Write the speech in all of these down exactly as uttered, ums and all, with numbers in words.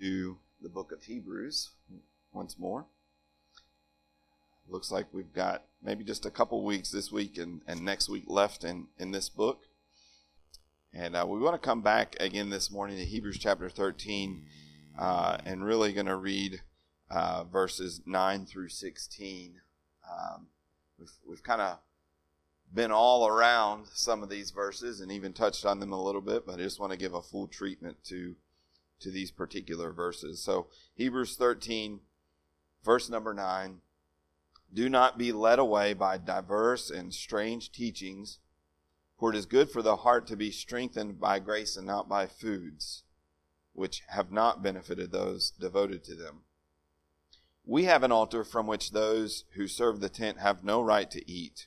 to the book of Hebrews once more. Looks like we've got maybe just a couple weeks this week and, and next week left in, in this book. And uh, we want to come back again this morning to Hebrews chapter thirteen uh, and really going to read uh, verses nine through sixteen. Um, we've we've kind of been all around some of these verses and even touched on them a little bit, but I just want to give a full treatment to to these particular verses. So Hebrews thirteen, verse number nine, "Do not be led away by diverse and strange teachings, for it is good for the heart to be strengthened by grace and not by foods, which have not benefited those devoted to them. We have an altar from which those who serve the tent have no right to eat,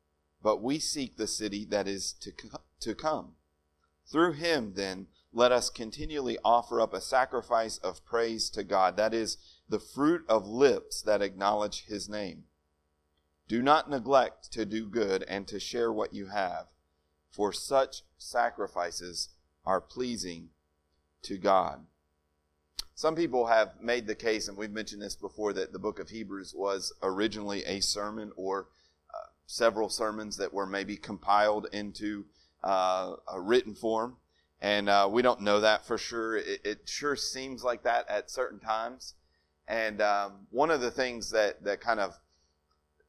but we seek the city that is to, to come. Through him, then, let us continually offer up a sacrifice of praise to God, that is, the fruit of lips that acknowledge his name. Do not neglect to do good and to share what you have, for such sacrifices are pleasing to God." Some people have made the case, and we've mentioned this before, that the book of Hebrews was originally a sermon or several sermons that were maybe compiled into uh, a written form. And uh, we don't know that for sure. It, it sure seems like that at certain times. And um, one of the things that, that kind of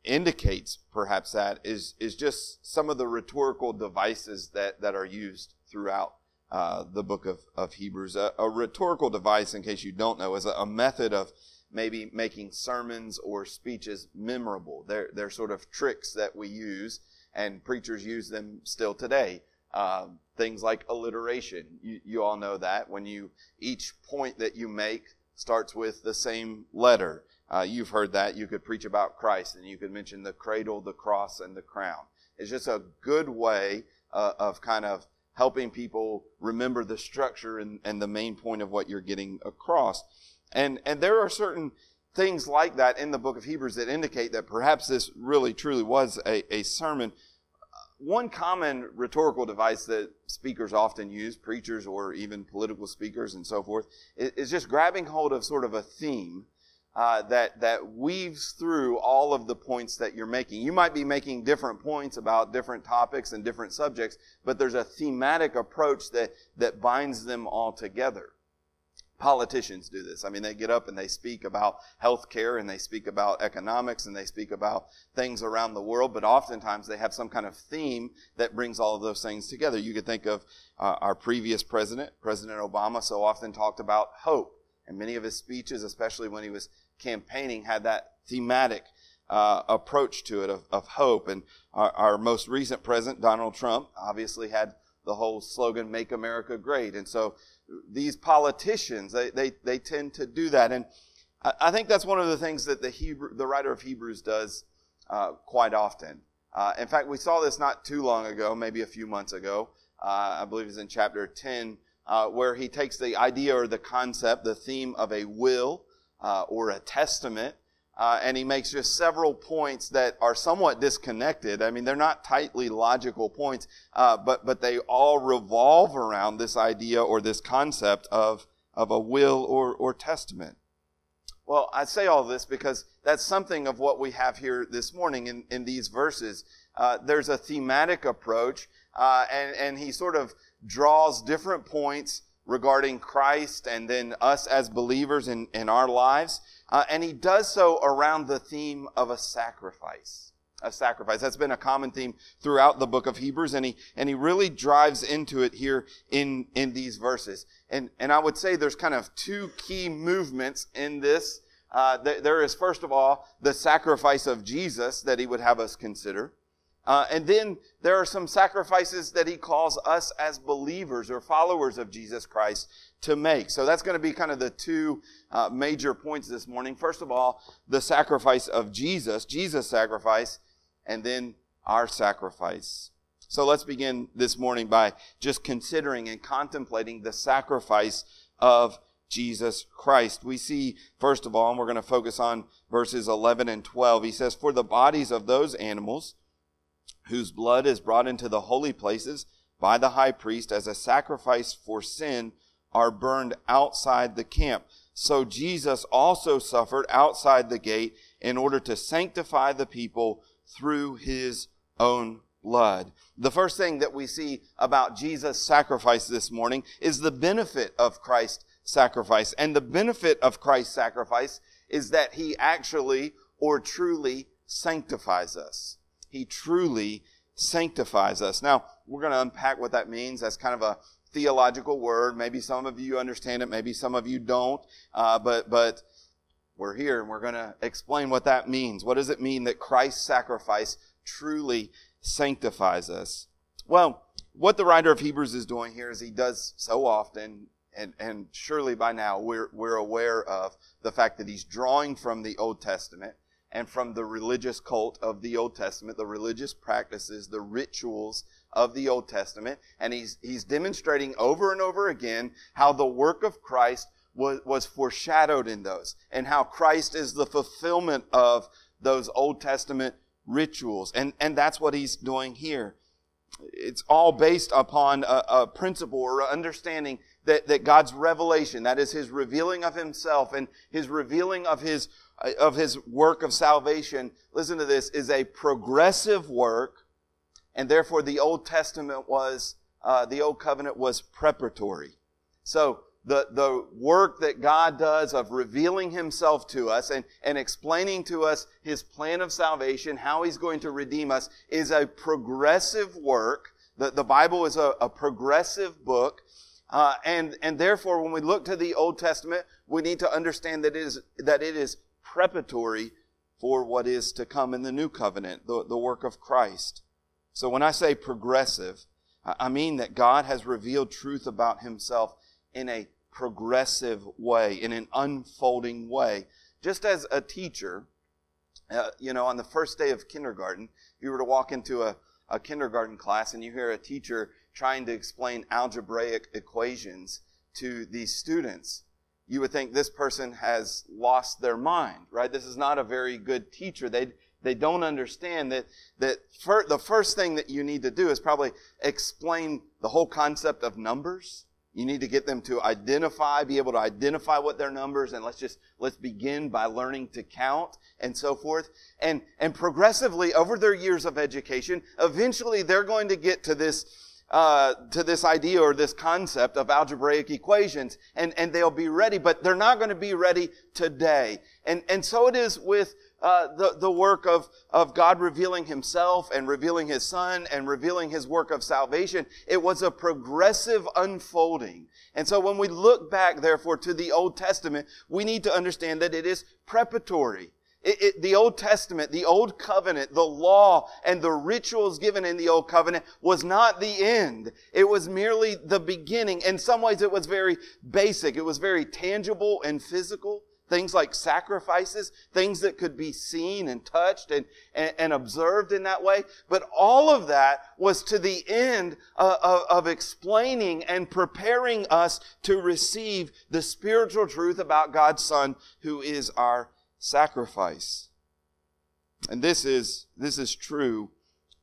indicates perhaps that is, is just some of the rhetorical devices that, that are used throughout uh, the book of, of Hebrews. A, a rhetorical device, in case you don't know, is a, a method of maybe making sermons or speeches memorable. They're, they're sort of tricks that we use, and preachers use them still today. Um, things like alliteration. You, you all know that. When you each point that you make starts with the same letter. Uh, you've heard that. You could preach about Christ, and you could mention the cradle, the cross, and the crown. It's just a good way uh, of kind of helping people remember the structure and, and the main point of what you're getting across. And and there are certain things like that in the book of Hebrews that indicate that perhaps this really truly was a, a sermon. One common rhetorical device that speakers often use, preachers or even political speakers and so forth, is just grabbing hold of sort of a theme uh, that, that weaves through all of the points that you're making. You might be making different points about different topics and different subjects, but there's a thematic approach that, that binds them all together. Politicians do this. I mean, they get up and they speak about healthcare, and they speak about economics, and they speak about things around the world, but oftentimes they have some kind of theme that brings all of those things together. You could think of uh, our previous president, President Obama, so often talked about hope, and many of his speeches, especially when he was campaigning, had that thematic uh, approach to it of, of hope. And our, our most recent president, Donald Trump, obviously had the whole slogan, "Make America Great." And so these politicians, they, they, they tend to do that. And I, I think that's one of the things that the Hebrew, the writer of Hebrews does uh, quite often. Uh, in fact, we saw this not too long ago, maybe a few months ago. Uh, I believe it's in chapter ten, uh, where he takes the idea or the concept, the theme of a will uh, or a testament, Uh, and he makes just several points that are somewhat disconnected. I mean, they're not tightly logical points, uh, but but they all revolve around this idea or this concept of, of a will or, or testament. Well, I say all this because that's something of what we have here this morning in, in these verses. Uh, there's a thematic approach, uh, and, and he sort of draws different points regarding Christ and then us as believers in, in our lives. Uh, and he does so around the theme of a sacrifice. A sacrifice. That's been a common theme throughout the book of Hebrews, and he and he really drives into it here in, in these verses. And and I would say there's kind of two key movements in this. Uh, th- there is, first of all, the sacrifice of Jesus that he would have us consider. Uh, and then there are some sacrifices that he calls us as believers or followers of Jesus Christ to make. So that's going to be kind of the two uh, major points this morning. First of all, the sacrifice of Jesus, Jesus' sacrifice, and then our sacrifice. So let's begin this morning by just considering and contemplating the sacrifice of Jesus Christ. We see, first of all, and we're going to focus on verses eleven and twelve. He says, "For the bodies of those animals whose blood is brought into the holy places by the high priest as a sacrifice for sin are burned outside the camp. So Jesus also suffered outside the gate in order to sanctify the people through his own blood." The first thing that we see about Jesus' sacrifice this morning is the benefit of Christ's sacrifice. And the benefit of Christ's sacrifice is that he actually or truly sanctifies us. He truly sanctifies us. Now, we're going to unpack what that means. That's kind of a theological word. Maybe some of you understand it. Maybe some of you don't. Uh, but but we're here and we're going to explain what that means. What does it mean that Christ's sacrifice truly sanctifies us? Well, what the writer of Hebrews is doing here is he does so often, and, and surely by now we're, we're aware of the fact that he's drawing from the Old Testament and from the religious cult of the Old Testament, the religious practices, the rituals of the Old Testament. And he's he's demonstrating over and over again how the work of Christ was, was foreshadowed in those, and how Christ is the fulfillment of those Old Testament rituals. And, and that's what he's doing here. It's all based upon a, a principle or understanding that, that God's revelation, that is his revealing of himself and his revealing of his of his work of salvation, listen to this, is a progressive work, and therefore the Old Testament was, uh, the Old Covenant was preparatory. So the, the work that God does of revealing himself to us and, and explaining to us his plan of salvation, how he's going to redeem us, is a progressive work. The, the Bible is a, a progressive book. Uh, and, and therefore, when we look to the Old Testament, we need to understand that it is, that it is preparatory for what is to come in the new covenant, the, the work of Christ. So when I say progressive, I mean that God has revealed truth about himself in a progressive way, in an unfolding way. Just as a teacher, uh, you know, on the first day of kindergarten, if you were to walk into a, a kindergarten class and you hear a teacher trying to explain algebraic equations to these students, you would think this person has lost their mind, right? This is not a very good teacher. They they don't understand that that fir- the first thing that you need to do is probably explain the whole concept of numbers. You need to get them to identify, be able to identify what their numbers, and let's just let's begin by learning to count and so forth. And and progressively over their years of education, eventually they're going to get to this Uh, to this idea or this concept of algebraic equations, and, and they'll be ready, but they're not going to be ready today. And, and so it is with uh, the, the work of, of God revealing himself and revealing his Son and revealing his work of salvation. It was a progressive unfolding. And so when we look back, therefore, to the Old Testament, we need to understand that it is preparatory. It, it, the Old Testament, the Old Covenant, the law, and the rituals given in the Old Covenant was not the end. It was merely the beginning. In some ways, it was very basic. It was very tangible and physical. Things like sacrifices, things that could be seen and touched and, and, and observed in that way. But all of that was to the end uh, of, of explaining and preparing us to receive the spiritual truth about God's Son, who is our sacrifice. And this is this is true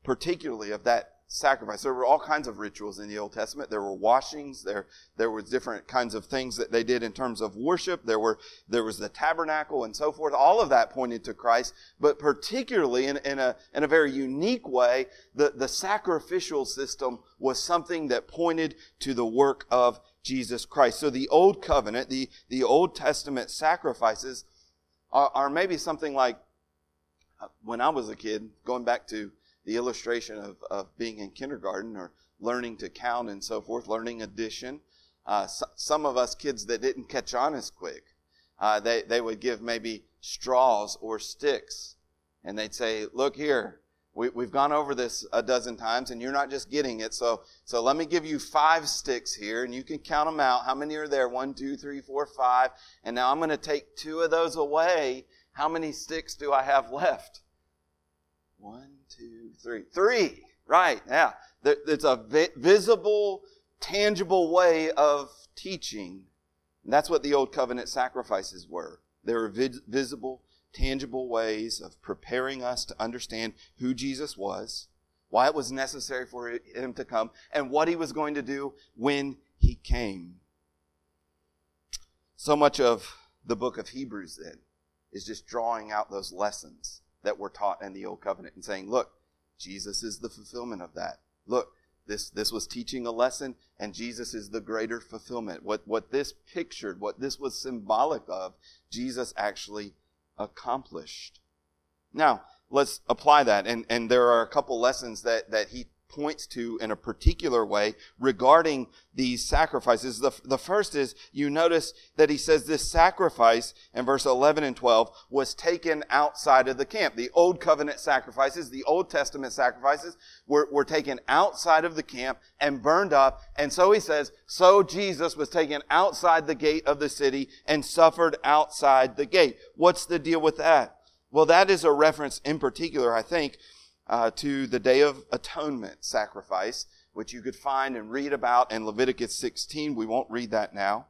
particularly of that sacrifice. There were all kinds of rituals in the Old Testament. There were washings, there there was different kinds of things that they did in terms of worship. There were there was the tabernacle and so forth. All of that pointed to Christ, but particularly in, in a in a very unique way, the, the sacrificial system was something that pointed to the work of Jesus Christ. So the Old Covenant, the, the Old Testament sacrifices are maybe something like when I was a kid, going back to the illustration of, of being in kindergarten or learning to count and so forth, learning addition. Uh, so, some of us kids that didn't catch on as quick, uh, they, they would give maybe straws or sticks, and they'd say, "Look here, We, we've gone over this a dozen times, and you're not just getting it. So, so let me give you five sticks here, and you can count them out. How many are there? One, two, three, four, five. And now I'm going to take two of those away. How many sticks do I have left? One, two, three. Three, right, yeah. It's a vi- visible, tangible way of teaching. And that's what the Old Covenant sacrifices were. They were vis- visible, tangible ways of preparing us to understand who Jesus was, why it was necessary for him to come, and what he was going to do when he came. So much of the book of Hebrews, then, is just drawing out those lessons that were taught in the Old Covenant and saying, look, Jesus is the fulfillment of that. Look, this, this was teaching a lesson, and Jesus is the greater fulfillment. What, what this pictured, what this was symbolic of, Jesus actually accomplished. Now, let's apply that. And, and there are a couple lessons that, that he points to in a particular way regarding these sacrifices. The, the first is, you notice that he says this sacrifice in verse eleven and twelve was taken outside of the camp. The Old Covenant sacrifices, the Old Testament sacrifices were, were taken outside of the camp and burned up. And so he says, so Jesus was taken outside the gate of the city and suffered outside the gate. What's the deal with that? Well, that is a reference in particular, I think, Uh, to the Day of Atonement sacrifice, which you could find and read about in Leviticus sixteen. We won't read that now.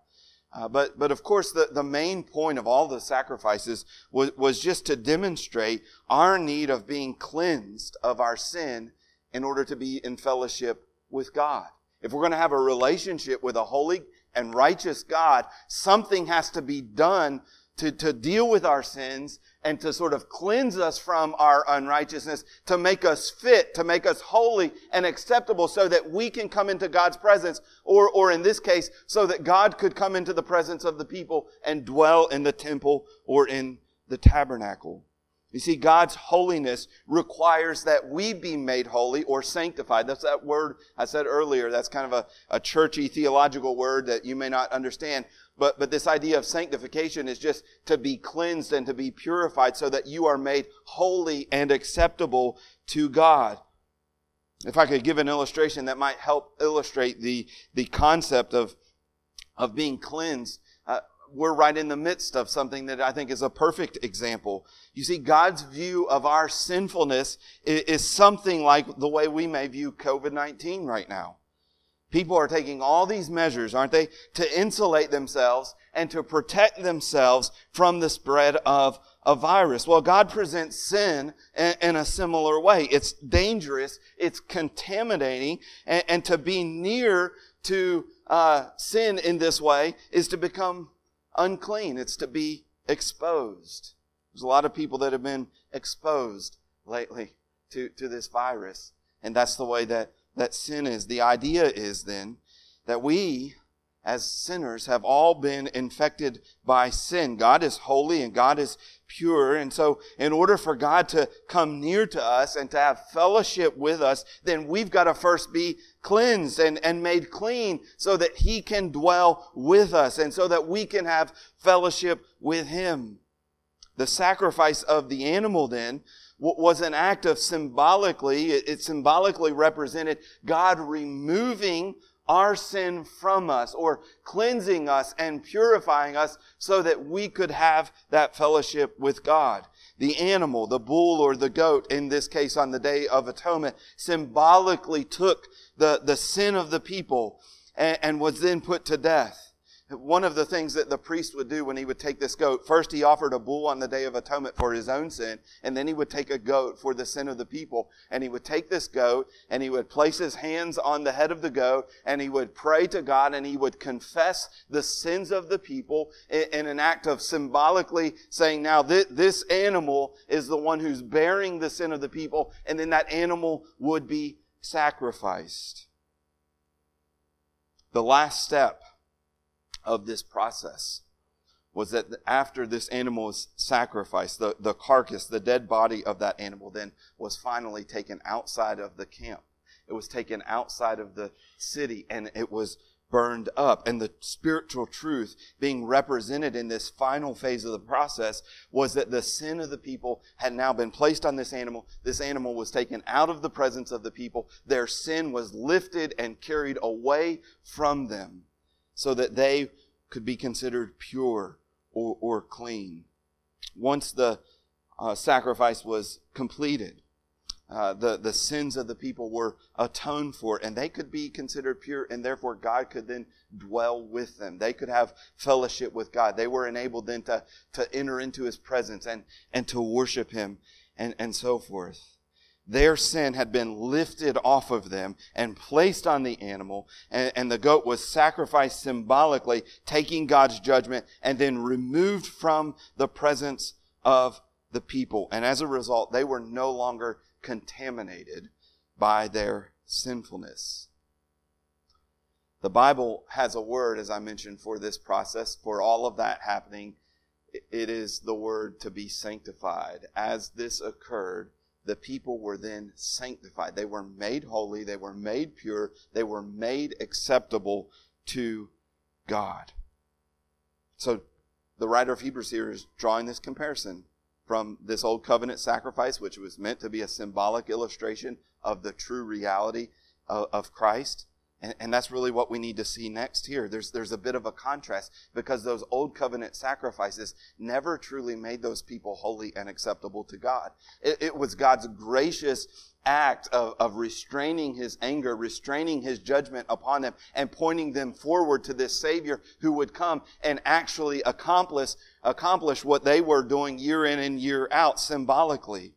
Uh, but, but of course, the, the main point of all the sacrifices was, was just to demonstrate our need of being cleansed of our sin in order to be in fellowship with God. If we're going to have a relationship with a holy and righteous God, something has to be done to, to deal with our sins and to sort of cleanse us from our unrighteousness, to make us fit, to make us holy and acceptable so that we can come into God's presence, or, or in this case, so that God could come into the presence of the people and dwell in the temple or in the tabernacle. You see, God's holiness requires that we be made holy or sanctified. That's that word I said earlier. That's kind of a, a churchy theological word that you may not understand. But, but this idea of sanctification is just to be cleansed and to be purified so that you are made holy and acceptable to God. If I could give an illustration that might help illustrate the, the concept of, of being cleansed, uh, we're right in the midst of something that I think is a perfect example. You see, God's view of our sinfulness is, is something like the way we may view covid nineteen right now. People are taking all these measures, aren't they, to insulate themselves and to protect themselves from the spread of a virus. Well, God presents sin in a similar way. It's dangerous, it's contaminating, and, and to be near to uh, sin in this way is to become unclean. It's to be exposed. There's a lot of people that have been exposed lately to, to this virus, and that's the way that that sin is. The idea is then that we as sinners have all been infected by sin. God is holy and God is pure. And so in order for God to come near to us and to have fellowship with us, then we've got to first be cleansed and, and made clean so that he can dwell with us and so that we can have fellowship with him. The sacrifice of the animal then was an act of symbolically, it symbolically represented God removing our sin from us or cleansing us and purifying us so that we could have that fellowship with God. The animal, the bull or the goat, in this case on the Day of Atonement, symbolically took the, the sin of the people and, and was then put to death. One of the things that the priest would do when he would take this goat, first he offered a bull on the Day of Atonement for his own sin, and then he would take a goat for the sin of the people. And he would take this goat, and he would place his hands on the head of the goat, and he would pray to God, and he would confess the sins of the people in an act of symbolically saying, now th- this animal is the one who's bearing the sin of the people, and then that animal would be sacrificed. The last step of this process was that after this animal was sacrificed, the, the carcass, the dead body of that animal then was finally taken outside of the camp. It was taken outside of the city and it was burned up. And the spiritual truth being represented in this final phase of the process was that the sin of the people had now been placed on this animal. This animal was taken out of the presence of the people. Their sin was lifted and carried away from them so that they could be considered pure or, or clean. Once the uh, sacrifice was completed, Uh, the, the sins of the people were atoned for, and they could be considered pure, and therefore God could then dwell with them. They could have fellowship with God. They were enabled then to, to enter into His presence and, and to worship Him and, and so forth. Their sin had been lifted off of them and placed on the animal, and, and the goat was sacrificed symbolically, taking God's judgment and then removed from the presence of the people. And as a result, they were no longer contaminated by their sinfulness. The Bible has a word, as I mentioned, for this process, for all of that happening. It is the word to be sanctified. As this occurred, the people were then sanctified. They were made holy, they were made pure, they were made acceptable to God. So the writer of Hebrews here is drawing this comparison from this old covenant sacrifice, which was meant to be a symbolic illustration of the true reality of, of Christ. And, and that's really what we need to see next here. There's, there's a bit of a contrast, because those old covenant sacrifices never truly made those people holy and acceptable to God. It, it was God's gracious act of, of restraining His anger, restraining His judgment upon them, and pointing them forward to this Savior who would come and actually accomplish accomplish what they were doing year in and year out symbolically.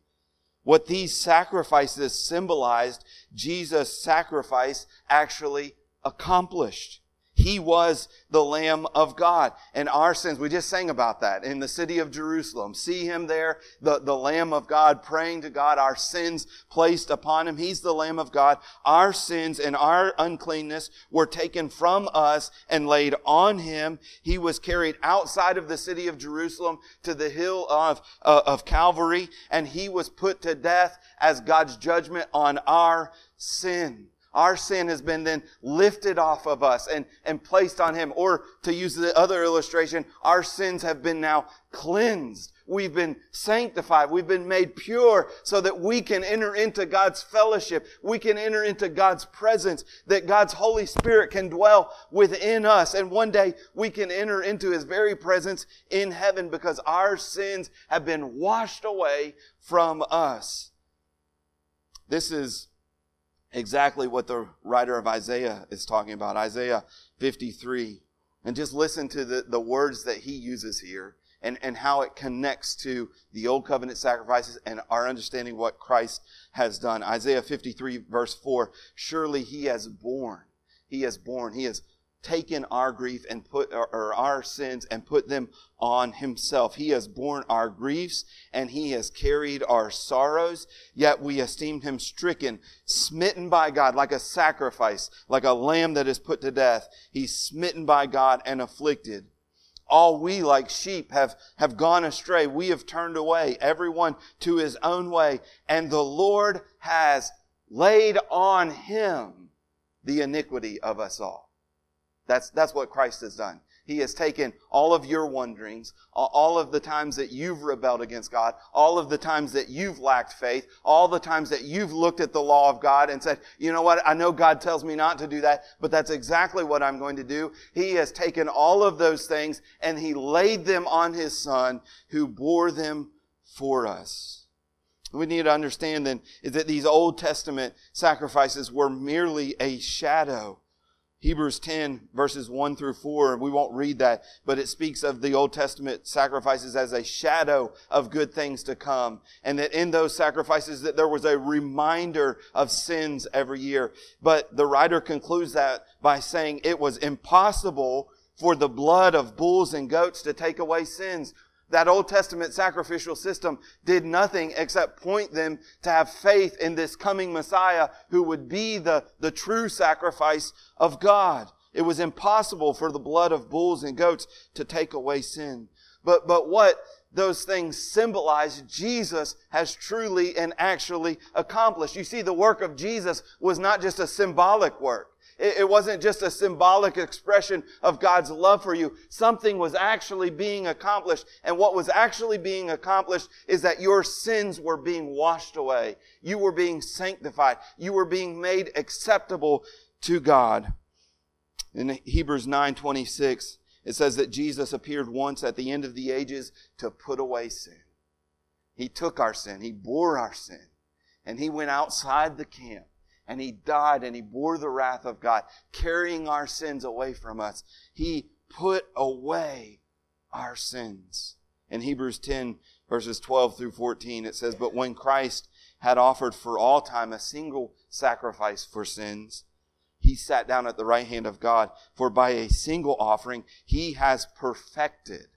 What these sacrifices symbolized, Jesus' sacrifice actually accomplished. He was the Lamb of God. And our sins, we just sang about that in the city of Jerusalem. See Him there, the, the Lamb of God, praying to God, our sins placed upon Him. He's the Lamb of God. Our sins and our uncleanness were taken from us and laid on Him. He was carried outside of the city of Jerusalem to the hill of, uh, of Calvary, and He was put to death as God's judgment on our sin. Our sin has been then lifted off of us and, and placed on Him. Or to use the other illustration, our sins have been now cleansed. We've been sanctified. We've been made pure so that we can enter into God's fellowship. We can enter into God's presence, that God's Holy Spirit can dwell within us. And one day we can enter into His very presence in heaven, because our sins have been washed away from us. This is exactly what the writer of Isaiah is talking about, Isaiah fifty-three. And just listen to the, the words that he uses here and, and how it connects to the old covenant sacrifices and our understanding what Christ has done. Isaiah fifty-three, verse four, surely he has borne, he has borne, he has taken our grief and put or, or our sins and put them on himself. He has borne our griefs and he has carried our sorrows, yet we esteemed him stricken, smitten by God, like a sacrifice, like a lamb that is put to death. He's smitten by God and afflicted. All we like sheep have, have gone astray. We have turned away, everyone to his own way, and the Lord has laid on him the iniquity of us all. That's, that's what Christ has done. He has taken all of your wanderings, all of the times that you've rebelled against God, all of the times that you've lacked faith, all the times that you've looked at the law of God and said, you know what, I know God tells me not to do that, but that's exactly what I'm going to do. He has taken all of those things and He laid them on His Son, who bore them for us. We need to understand then is that these Old Testament sacrifices were merely a shadow. Hebrews ten, verses one through four, we won't read that, but it speaks of the Old Testament sacrifices as a shadow of good things to come, and that in those sacrifices that there was a reminder of sins every year. But the writer concludes that by saying it was impossible for the blood of bulls and goats to take away sins. That Old Testament sacrificial system did nothing except point them to have faith in this coming Messiah who would be the, the true sacrifice of God. It was impossible for the blood of bulls and goats to take away sin. But, but what those things symbolize, Jesus has truly and actually accomplished. You see, the work of Jesus was not just a symbolic work. It wasn't just a symbolic expression of God's love for you. Something was actually being accomplished. And what was actually being accomplished is that your sins were being washed away. You were being sanctified. You were being made acceptable to God. In Hebrews nine twenty-six, it says that Jesus appeared once at the end of the ages to put away sin. He took our sin. He bore our sin. And He went outside the camp. And He died and He bore the wrath of God, carrying our sins away from us. He put away our sins. In Hebrews ten, verses twelve through fourteen, it says, "But when Christ had offered for all time a single sacrifice for sins, He sat down at the right hand of God, for by a single offering He has perfected."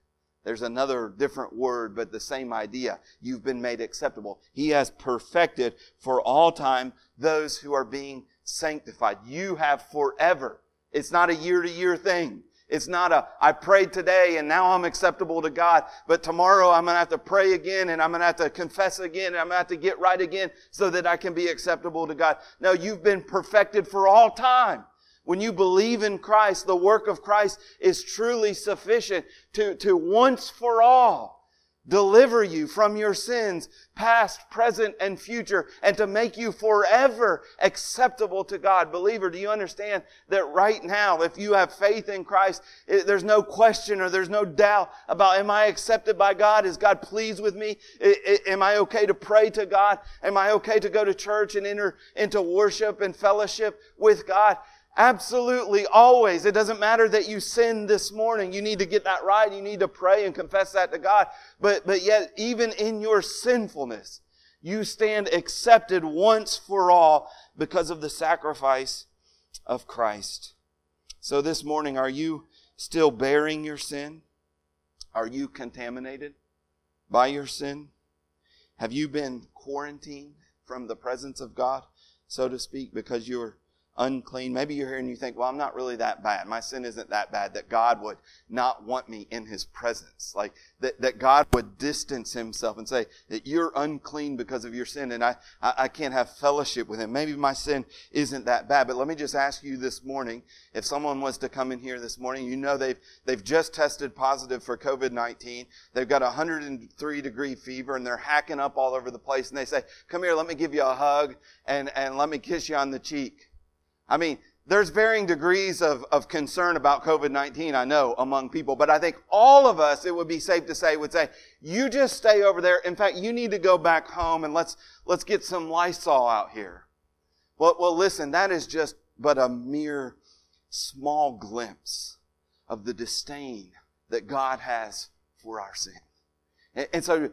There's another different word, but the same idea. You've been made acceptable. He has perfected for all time those who are being sanctified. You have forever. It's not a year-to-year thing. It's not a, I prayed today and now I'm acceptable to God, but tomorrow I'm going to have to pray again and I'm going to have to confess again and I'm going to have to get right again so that I can be acceptable to God. No, you've been perfected for all time. When you believe in Christ, the work of Christ is truly sufficient to, to once for all deliver you from your sins, past, present, and future, and to make you forever acceptable to God. Believer, do you understand that right now, if you have faith in Christ, it, there's no question or there's no doubt about, am I accepted by God? Is God pleased with me? I, I, am I okay to pray to God? Am I okay to go to church and enter into worship and fellowship with God? Absolutely, always. It doesn't matter that you sinned this morning. You need to get that right. You need to pray and confess that to God. But, but yet, even in your sinfulness, you stand accepted once for all because of the sacrifice of Christ. So this morning, are you still bearing your sin? Are you contaminated by your sin? Have you been quarantined from the presence of God, so to speak, because you're unclean? Maybe you're here and you think, well, I'm not really that bad. My sin isn't that bad that God would not want me in His presence. Like that, that God would distance Himself and say that you're unclean because of your sin and I, I, I can't have fellowship with Him. Maybe my sin isn't that bad. But let me just ask you this morning, if someone was to come in here this morning, you know they've, they've just tested positive for covid nineteen. They've got a one hundred three degree fever and they're hacking up all over the place and they say, come here, let me give you a hug and, and let me kiss you on the cheek. I mean, there's varying degrees of, of concern about covid nineteen, I know, among people. But I think all of us, it would be safe to say, would say, you just stay over there. In fact, you need to go back home and let's let's get some Lysol out here. Well, well, listen, that is just but a mere small glimpse of the disdain that God has for our sin. And, and so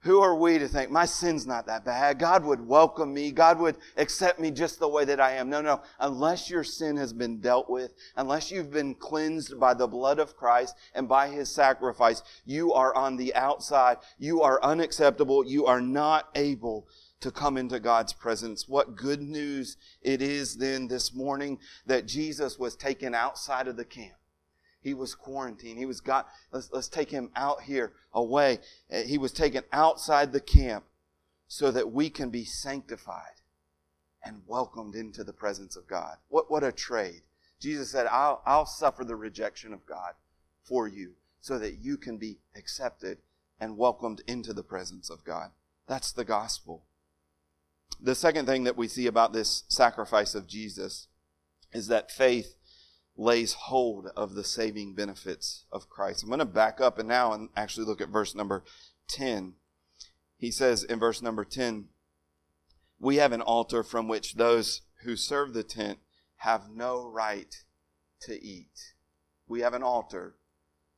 who are we to think, my sin's not that bad. God would welcome me. God would accept me just the way that I am. No, no. Unless your sin has been dealt with, unless you've been cleansed by the blood of Christ and by His sacrifice, you are on the outside. You are unacceptable. You are not able to come into God's presence. What good news it is then this morning that Jesus was taken outside of the camp. He was quarantined. He was got, let's, let's take Him out here, away. He was taken outside the camp so that we can be sanctified and welcomed into the presence of God. What, what a trade. Jesus said, I'll, I'll suffer the rejection of God for you so that you can be accepted and welcomed into the presence of God. That's the gospel. The second thing that we see about this sacrifice of Jesus is that faith lays hold of the saving benefits of Christ. I'm going to back up and now and actually look at verse number ten. He says in verse number ten, "We have an altar from which those who serve the tent have no right to eat." We have an altar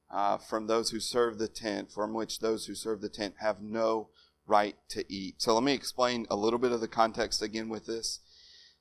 uh, from those who serve the tent, from which those who serve the tent have no right to eat. So let me explain a little bit of the context again with this.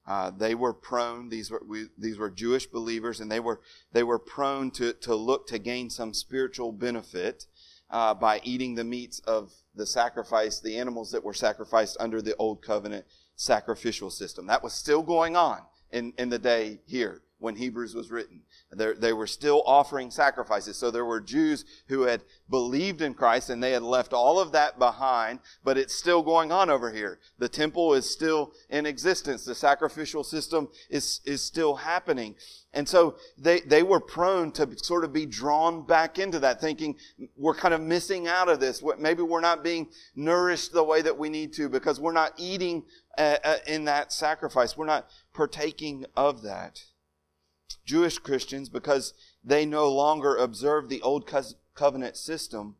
Uh, they were prone, these were we, these were Jewish believers, and they were they were prone to, to look to gain some spiritual benefit uh, by eating the meats of the sacrifice, the animals that were sacrificed under the Old Covenant sacrificial system. That was still going on in, in the day here. when Hebrews was written. They're, they were still offering sacrifices. So there were Jews who had believed in Christ and they had left all of that behind, but it's still going on over here. The temple is still in existence. The sacrificial system is, is still happening. And so they, they were prone to sort of be drawn back into that, thinking we're kind of missing out of this. Maybe we're not being nourished the way that we need to because we're not eating uh, in that sacrifice. We're not partaking of that. Jewish Christians, because they no longer observed the Old Covenant system,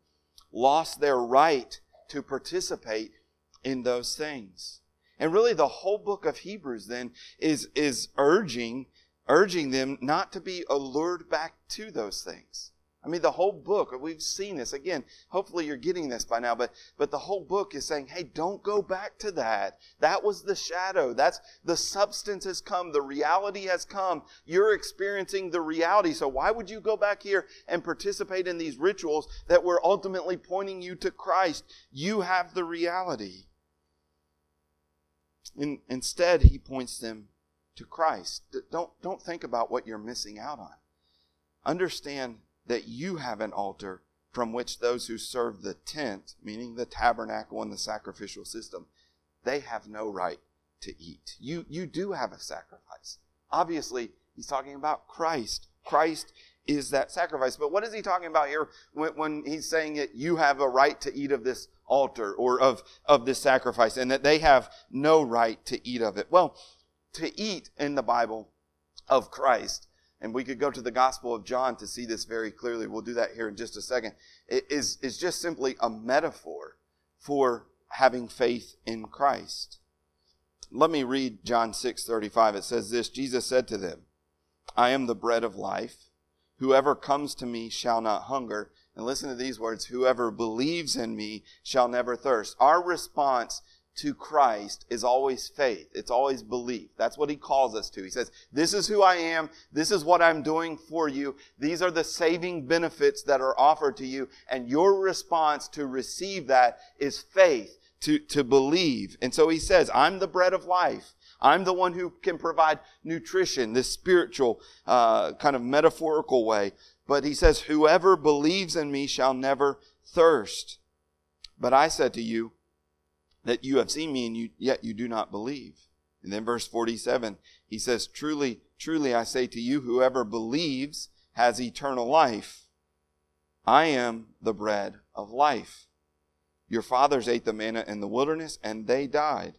lost their right to participate in those things. And really the whole book of Hebrews then is, is urging urging them not to be allured back to those things. I mean, the whole book, we've seen this. Again, hopefully you're getting this by now, but, but the whole book is saying, hey, don't go back to that. That was the shadow. That's the substance has come. The reality has come. You're experiencing the reality. So why would you go back here and participate in these rituals that were ultimately pointing you to Christ? You have the reality. In, instead, he points them to Christ. Don't, don't think about what you're missing out on. Understand that you have an altar from which those who serve the tent, meaning the tabernacle and the sacrificial system, they have no right to eat. You, you do have a sacrifice. Obviously, he's talking about Christ. Christ is that sacrifice. But what is he talking about here when, when he's saying that you have a right to eat of this altar or of, of this sacrifice and that they have no right to eat of it? Well, to eat in the Bible of Christ, and we could go to the Gospel of John to see this very clearly. We'll do that here in just a second. It is, is just simply a metaphor for having faith in Christ. Let me read John six thirty-five. It says this, Jesus said to them, I am the bread of life. Whoever comes to me shall not hunger. And listen to these words, whoever believes in me shall never thirst. Our response to Christ is always faith. It's always belief. That's what he calls us to. He says, this is who I am. This is what I'm doing for you. These are the saving benefits that are offered to you. And your response to receive that is faith, to, to believe. And so he says, I'm the bread of life. I'm the one who can provide nutrition, this spiritual uh, kind of metaphorical way. But he says, whoever believes in me shall never thirst. But I said to you, that you have seen me and you, yet you do not believe. And then verse forty-seven, he says, Truly, truly I say to you, whoever believes has eternal life. I am the bread of life. Your fathers ate the manna in the wilderness and they died.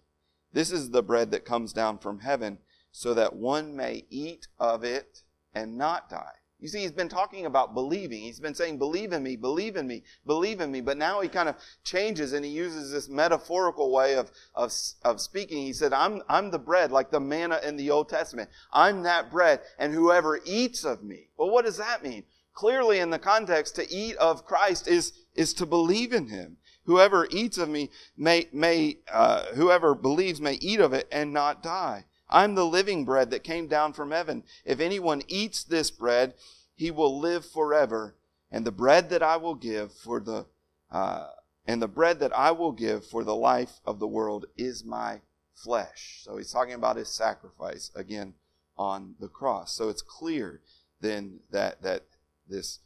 This is the bread that comes down from heaven so that one may eat of it and not die. You see, he's been talking about believing. He's been saying, believe in me, believe in me, believe in me. But now he kind of changes and he uses this metaphorical way of, of, of speaking. He said, I'm, I'm the bread, like the manna in the Old Testament. I'm that bread, and whoever eats of me. Well, what does that mean? Clearly, in the context, to eat of Christ is, is to believe in him. Whoever eats of me may, may, uh, whoever believes may eat of it and not die. I'm the living bread that came down from heaven. If anyone eats this bread, he will live forever. And the bread that I will give for the uh, and the bread that I will give for the life of the world is my flesh. So he's talking about his sacrifice again on the cross. So it's clear then that that this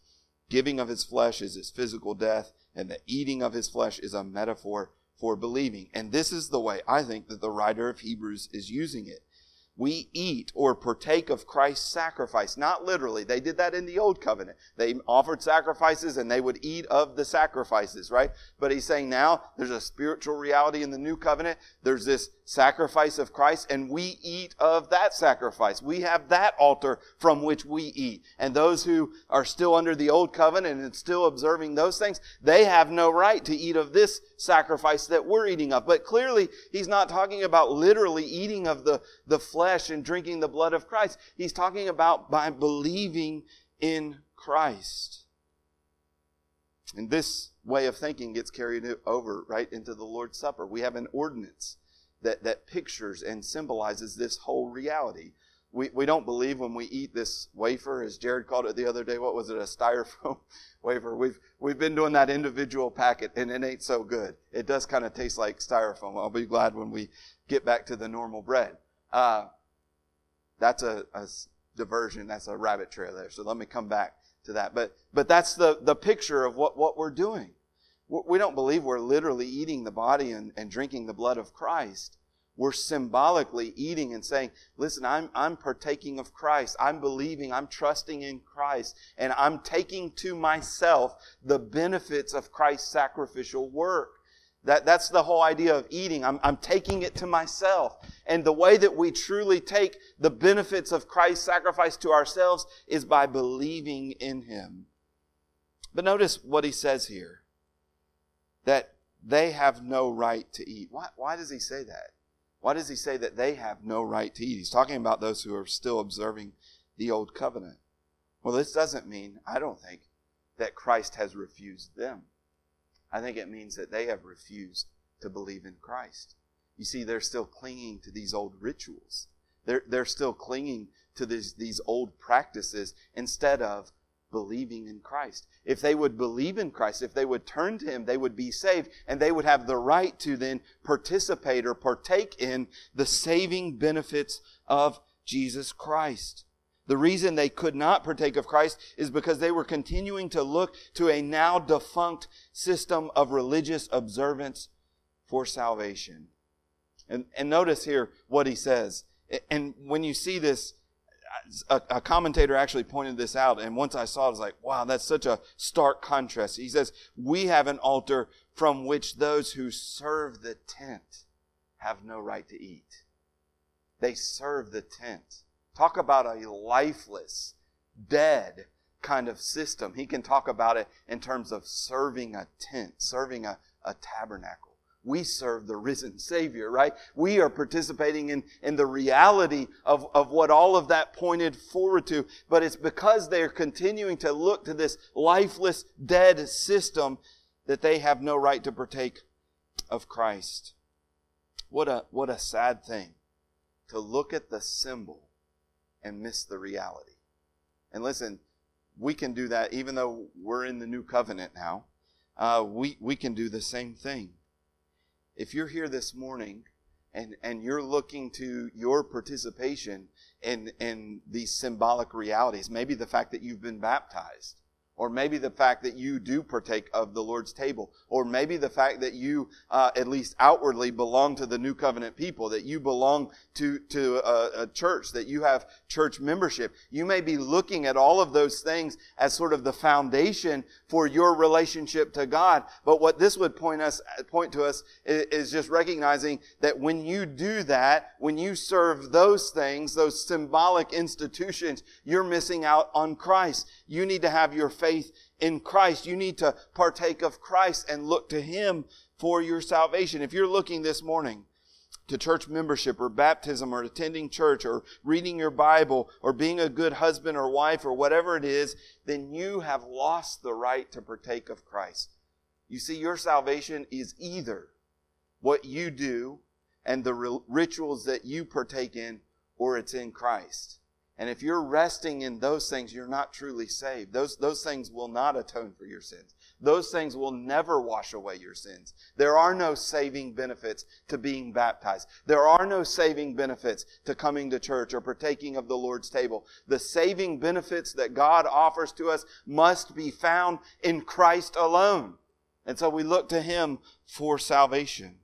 giving of his flesh is his physical death, and the eating of his flesh is a metaphor for believing. And this is the way I think that the writer of Hebrews is using it. We eat or partake of Christ's sacrifice, not literally. They did that in the Old Covenant. They offered sacrifices and they would eat of the sacrifices, right? But he's saying now there's a spiritual reality in the New Covenant. There's this sacrifice of Christ and we eat of that sacrifice. We have that altar from which we eat. And those who are still under the Old Covenant and still observing those things, they have no right to eat of this sacrifice that we're eating of. But clearly, he's not talking about literally eating of the, the flesh and drinking the blood of Christ. He's talking about by believing in Christ. And this way of thinking gets carried over right into the Lord's Supper. We have an ordinance that, that pictures and symbolizes this whole reality. We we don't believe when we eat this wafer, as Jared called it the other day. What was it? A styrofoam wafer. We've we've been doing that individual packet, and it ain't so good. It does kind of taste like styrofoam. I'll be glad when we get back to the normal bread. Uh, that's a, a diversion. That's a rabbit trail there. So let me come back to that. But but that's the, the picture of what, what we're doing. We don't believe we're literally eating the body and, and drinking the blood of Christ. We're symbolically eating and saying, listen, I'm, I'm partaking of Christ. I'm believing, I'm trusting in Christ, and I'm taking to myself the benefits of Christ's sacrificial work. That, that's the whole idea of eating. I'm, I'm taking it to myself. And the way that we truly take the benefits of Christ's sacrifice to ourselves is by believing in Him. But notice what he says here, that they have no right to eat. Why, why does he say that? Why does he say that they have no right to eat? He's talking about those who are still observing the old covenant. Well, this doesn't mean, I don't think, that Christ has refused them. I think it means that they have refused to believe in Christ. You see, they're still clinging to these old rituals. They're, they're still clinging to these, these old practices instead of believing in Christ. If they would believe in Christ, if they would turn to Him, they would be saved, and they would have the right to then participate or partake in the saving benefits of Jesus Christ. The reason they could not partake of Christ is because they were continuing to look to a now defunct system of religious observance for salvation. And, and notice here what he says. And when you see this, a, a commentator actually pointed this out, and once I saw it, I was like, wow, that's such a stark contrast. He says, we have an altar from which those who serve the tent have no right to eat. They serve the tent. Talk about a lifeless, dead kind of system. He can talk about it in terms of serving a tent, serving a, a tabernacle. We serve the risen Savior, right? We are participating in, in the reality of, of what all of that pointed forward to, but it's because they're continuing to look to this lifeless, dead system that they have no right to partake of Christ. What a, what a sad thing to look at the symbol and miss the reality. And listen, we can do that even though we're in the new covenant now. Uh, we, we can do the same thing. If you're here this morning and, and you're looking to your participation in, in these symbolic realities, maybe the fact that you've been baptized, or maybe the fact that you do partake of the Lord's table, or maybe the fact that you, uh, at least outwardly, belong to the New Covenant people, that you belong to, to a, a church, that you have church membership. You may be looking at all of those things as sort of the foundation for your relationship to God. But what this would point us, point to us is, is just recognizing that when you do that, when you serve those things, those symbolic institutions, you're missing out on Christ. You need to have your faith Faith in Christ. You need to partake of Christ and look to Him for your salvation. If you're looking this morning to church membership or baptism or attending church or reading your Bible or being a good husband or wife or whatever it is, then you have lost the right to partake of Christ. You see, your salvation is either what you do and the rituals that you partake in, or it's in Christ. And if you're resting in those things, you're not truly saved. Those, those things will not atone for your sins. Those things will never wash away your sins. There are no saving benefits to being baptized. There are no saving benefits to coming to church or partaking of the Lord's table. The saving benefits that God offers to us must be found in Christ alone. And so we look to Him for salvation.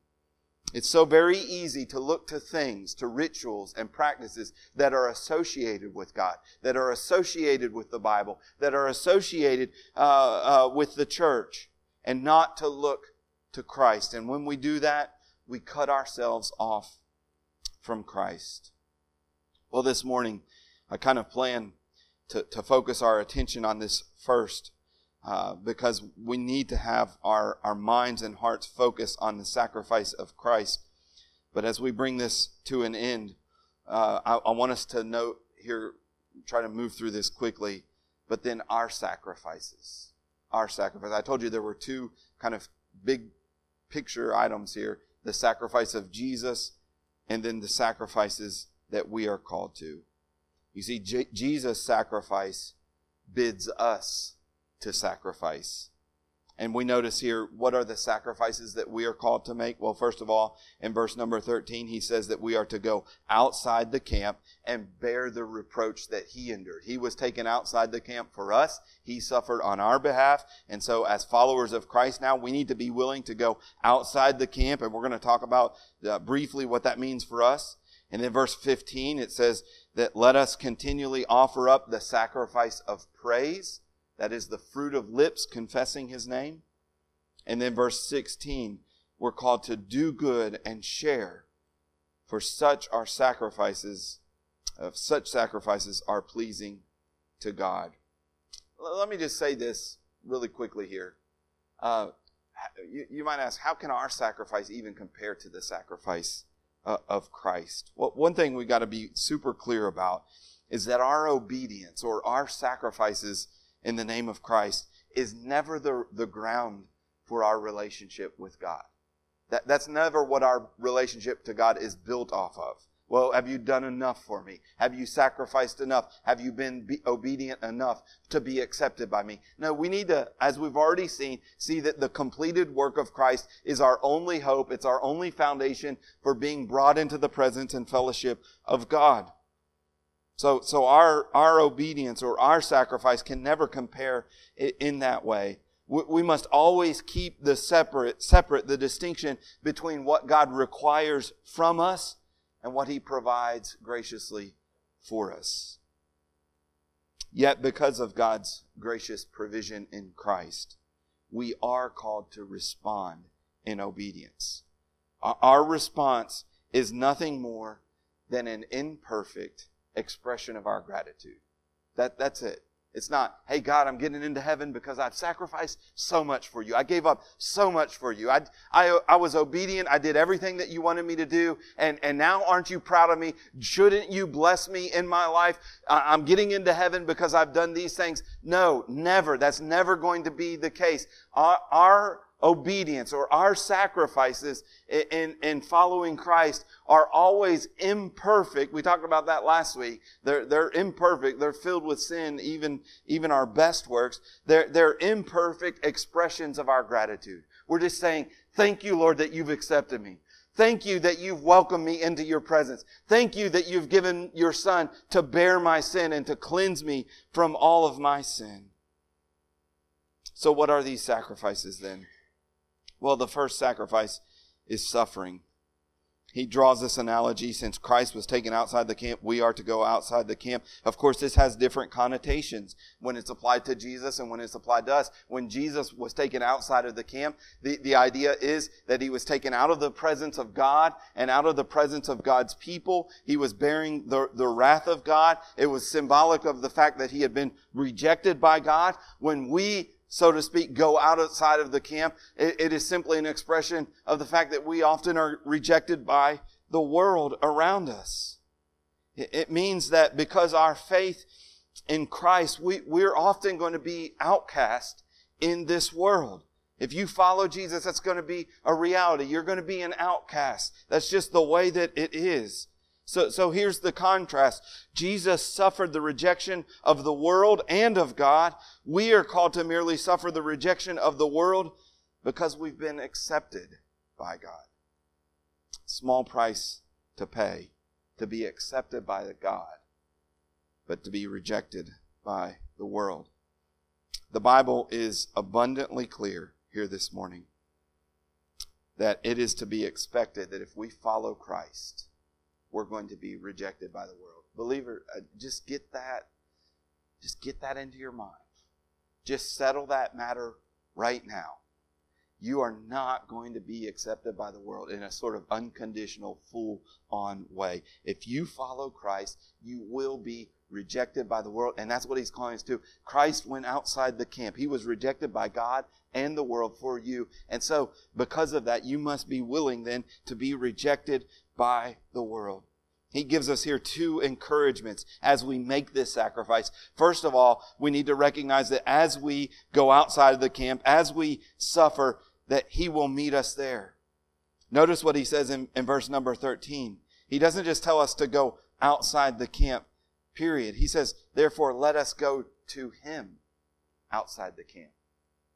It's so very easy to look to things, to rituals and practices that are associated with God, that are associated with the Bible, that are associated uh, uh, with the church, and not to look to Christ. And when we do that, we cut ourselves off from Christ. Well, this morning, I kind of plan to, to focus our attention on this first, Uh, because we need to have our, our minds and hearts focused on the sacrifice of Christ. But as we bring this to an end, uh, I, I want us to note here, try to move through this quickly, but then our sacrifices. Our sacrifice. I told you there were two kind of big picture items here, the sacrifice of Jesus and then the sacrifices that we are called to. You see, J- Jesus' sacrifice bids us to sacrifice. And we notice here, what are the sacrifices that we are called to make? Well, first of all, in verse number thirteen, he says that we are to go outside the camp and bear the reproach that he endured. He was taken outside the camp for us. He suffered on our behalf. And so as followers of Christ now, we need to be willing to go outside the camp. And we're going to talk about uh, briefly what that means for us. And in verse fifteen, it says that let us continually offer up the sacrifice of praise. That is the fruit of lips confessing his name. And then verse sixteen, we're called to do good and share, for such are sacrifices, of such sacrifices are pleasing to God. Let me just say this really quickly here. Uh, you, you might ask, how can our sacrifice even compare to the sacrifice uh, of Christ? Well, one thing we've got to be super clear about is that our obedience or our sacrifices in the name of Christ is never the, the ground for our relationship with God. That, that's never what our relationship to God is built off of. Well, have you done enough for me? Have you sacrificed enough? Have you been be obedient enough to be accepted by me? No, we need to, as we've already seen, see that the completed work of Christ is our only hope. It's our only foundation for being brought into the presence and fellowship of God. So, so our, our obedience or our sacrifice can never compare in that way. We, we must always keep the separate, separate, the distinction between what God requires from us and what he provides graciously for us. Yet, because of God's gracious provision in Christ, we are called to respond in obedience. Our, our response is nothing more than an imperfect expression of our gratitude. That, that's it. It's not, hey, God, I'm getting into heaven because I've sacrificed so much for you. I gave up so much for you. I, I, I was obedient. I did everything that you wanted me to do. And, and now aren't you proud of me? Shouldn't you bless me in my life? I'm getting into heaven because I've done these things. No, never. That's never going to be the case. Our, our obedience or our sacrifices in, in, in following Christ are always imperfect. We talked about that last week. They're, they're imperfect. They're filled with sin, even, even our best works. They're, they're imperfect expressions of our gratitude. We're just saying, thank you, Lord, that you've accepted me. Thank you that you've welcomed me into your presence. Thank you that you've given your Son to bear my sin and to cleanse me from all of my sin. So what are these sacrifices then? Well, the first sacrifice is suffering. He draws this analogy. Since Christ was taken outside the camp, we are to go outside the camp. Of course, this has different connotations when it's applied to Jesus and when it's applied to us. When Jesus was taken outside of the camp, the, the idea is that he was taken out of the presence of God and out of the presence of God's people. He was bearing the, the wrath of God. It was symbolic of the fact that he had been rejected by God. When we, so to speak, go outside of the camp, It, it is simply an expression of the fact that we often are rejected by the world around us. It, it means that because our faith in Christ, we, we're often going to be outcast in this world. If you follow Jesus, that's going to be a reality. You're going to be an outcast. That's just the way that it is. So, so here's the contrast. Jesus suffered the rejection of the world and of God. We are called to merely suffer the rejection of the world because we've been accepted by God. Small price to pay to be accepted by God, but to be rejected by the world. The Bible is abundantly clear here this morning that it is to be expected that if we follow Christ, we're going to be rejected by the world. Believer, just get that, just get that into your mind. Just settle that matter right now. You are not going to be accepted by the world in a sort of unconditional, full-on way. If you follow Christ, you will be rejected by the world, and that's what he's calling us to. Christ went outside the camp. He was rejected by God and the world for you. And so, because of that, you must be willing then to be rejected by the world. He gives us here two encouragements as we make this sacrifice. First of all, we need to recognize that as we go outside of the camp, as we suffer, that he will meet us there. Notice what he says in, in verse number thirteen. He doesn't just tell us to go outside the camp, period. He says, therefore, let us go to him outside the camp.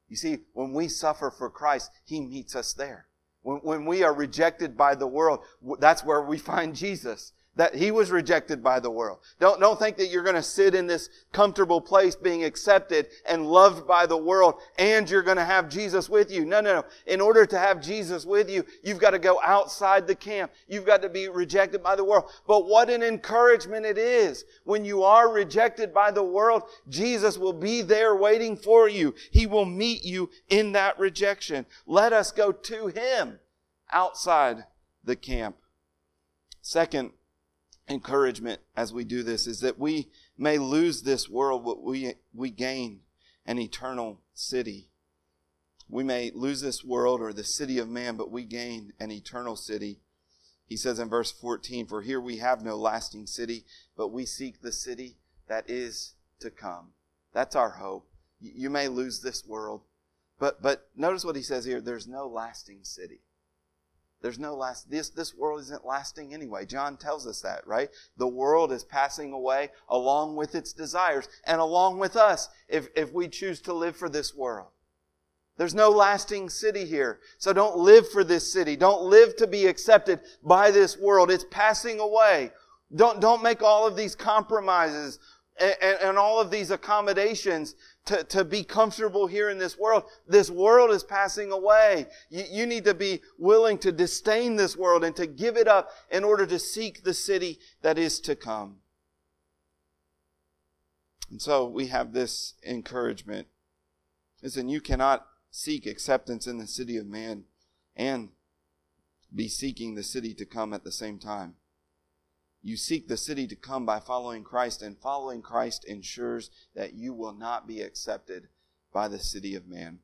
You see, when we suffer for Christ, He meets us there. When, when we are rejected by the world, that's where we find Jesus. That He was rejected by the world. Don't, don't think that you're going to sit in this comfortable place being accepted and loved by the world and you're going to have Jesus with you. No, no, no. In order to have Jesus with you, you've got to go outside the camp. You've got to be rejected by the world. But what an encouragement it is. When you are rejected by the world, Jesus will be there waiting for you. He will meet you in that rejection. Let us go to Him outside the camp. Second, encouragement as we do this is that we may lose this world, but we, we gain an eternal city. We may lose this world or the city of man, but we gain an eternal city. He says in verse fourteen, "For here we have no lasting city, but we seek the city that is to come." That's our hope. You may lose this world, but, but notice what he says here, there's no lasting city. There's no last, this, this world isn't lasting anyway. John tells us that, right? The world is passing away along with its desires and along with us if, if we choose to live for this world. There's no lasting city here. So don't live for this city. Don't live to be accepted by this world. It's passing away. Don't, don't make all of these compromises and, and, and all of these accommodations To, to be comfortable here in this world. This world is passing away. You, you need to be willing to disdain this world and to give it up in order to seek the city that is to come. And so we have this encouragement. Listen, you cannot seek acceptance in the city of man and be seeking the city to come at the same time. You seek the city to come by following Christ, and following Christ ensures that you will not be accepted by the city of man.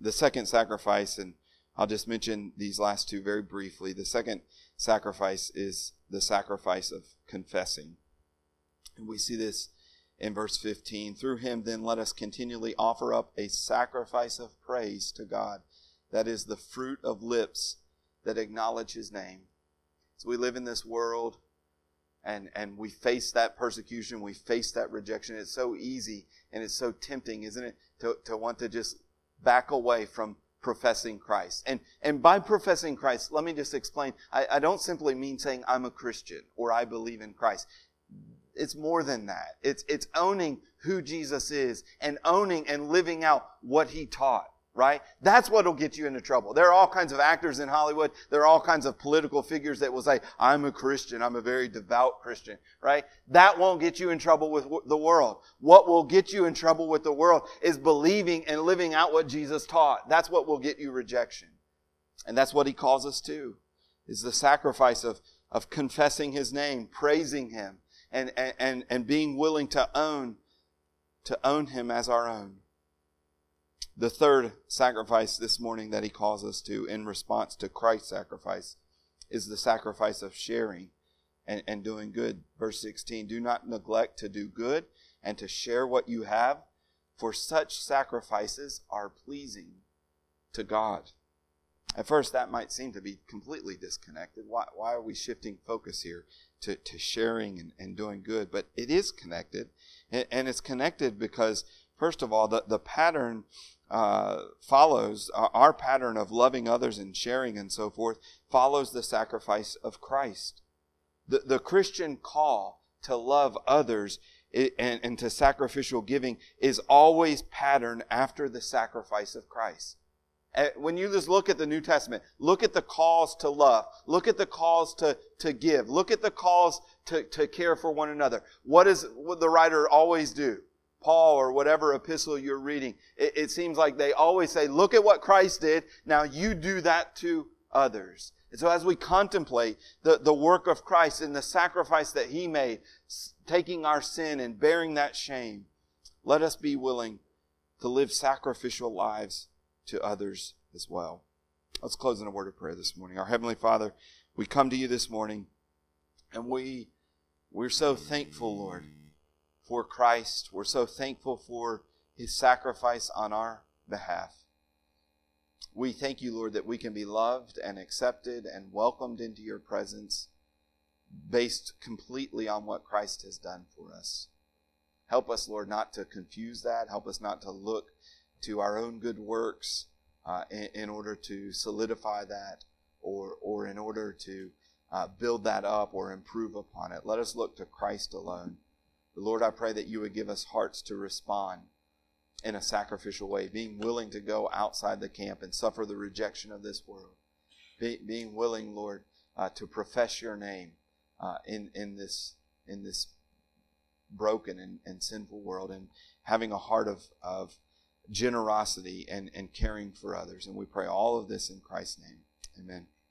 The second sacrifice, and I'll just mention these last two very briefly. The second sacrifice is the sacrifice of confessing. And we see this in verse fifteen. "Through him, then, let us continually offer up a sacrifice of praise to God. That is the fruit of lips that acknowledge his name." So we live in this world, And and we face that persecution, we face that rejection. It's so easy and it's so tempting, isn't it, to, to want to just back away from professing Christ. And and by professing Christ, let me just explain. I, I don't simply mean saying I'm a Christian or I believe in Christ. It's more than that. It's it's owning who Jesus is and owning and living out what he taught. Right? That's what'll get you into trouble. There are all kinds of actors in Hollywood. There are all kinds of political figures that will say, "I'm a Christian. I'm a very devout Christian." Right? That won't get you in trouble with the world. What will get you in trouble with the world is believing and living out what Jesus taught. That's what will get you rejection. And that's what he calls us to, is the sacrifice of, of confessing his name, praising him, and, and, and, and being willing to own, to own him as our own. The third sacrifice this morning that he calls us to in response to Christ's sacrifice is the sacrifice of sharing and, and doing good. Verse sixteen, "Do not neglect to do good and to share what you have, for such sacrifices are pleasing to God." At first, that might seem to be completely disconnected. Why, why are we shifting focus here to, to sharing and, and doing good? But it is connected, and, and it's connected because, first of all, the, the pattern Uh, follows, uh, our pattern of loving others and sharing and so forth, follows the sacrifice of Christ. The, the Christian call to love others and, and to sacrificial giving is always patterned after the sacrifice of Christ. When you just look at the New Testament, look at the calls to love, look at the calls to, to give, look at the calls to, to care for one another. What does the writer always do? Paul or whatever epistle you're reading, it, it seems like they always say, look at what Christ did, now you do that to others. And so as we contemplate the, the work of Christ and the sacrifice that he made, taking our sin and bearing that shame, let us be willing to live sacrificial lives to others as well. Let's close in a word of prayer this morning. Our Heavenly Father, we come to you this morning, and we, we're so thankful, Lord, for Christ. We're so thankful for his sacrifice on our behalf. We thank you, Lord, that we can be loved and accepted and welcomed into your presence based completely on what Christ has done for us. Help us, Lord, not to confuse that. Help us not to look to our own good works uh, in, in order to solidify that or, or in order to uh, build that up or improve upon it. Let us look to Christ alone. Lord, I pray that you would give us hearts to respond in a sacrificial way, being willing to go outside the camp and suffer the rejection of this world, Be, being willing, Lord, uh, to profess your name uh, in in this in this broken and, and sinful world, and having a heart of, of generosity and, and caring for others. And we pray all of this in Christ's name. Amen.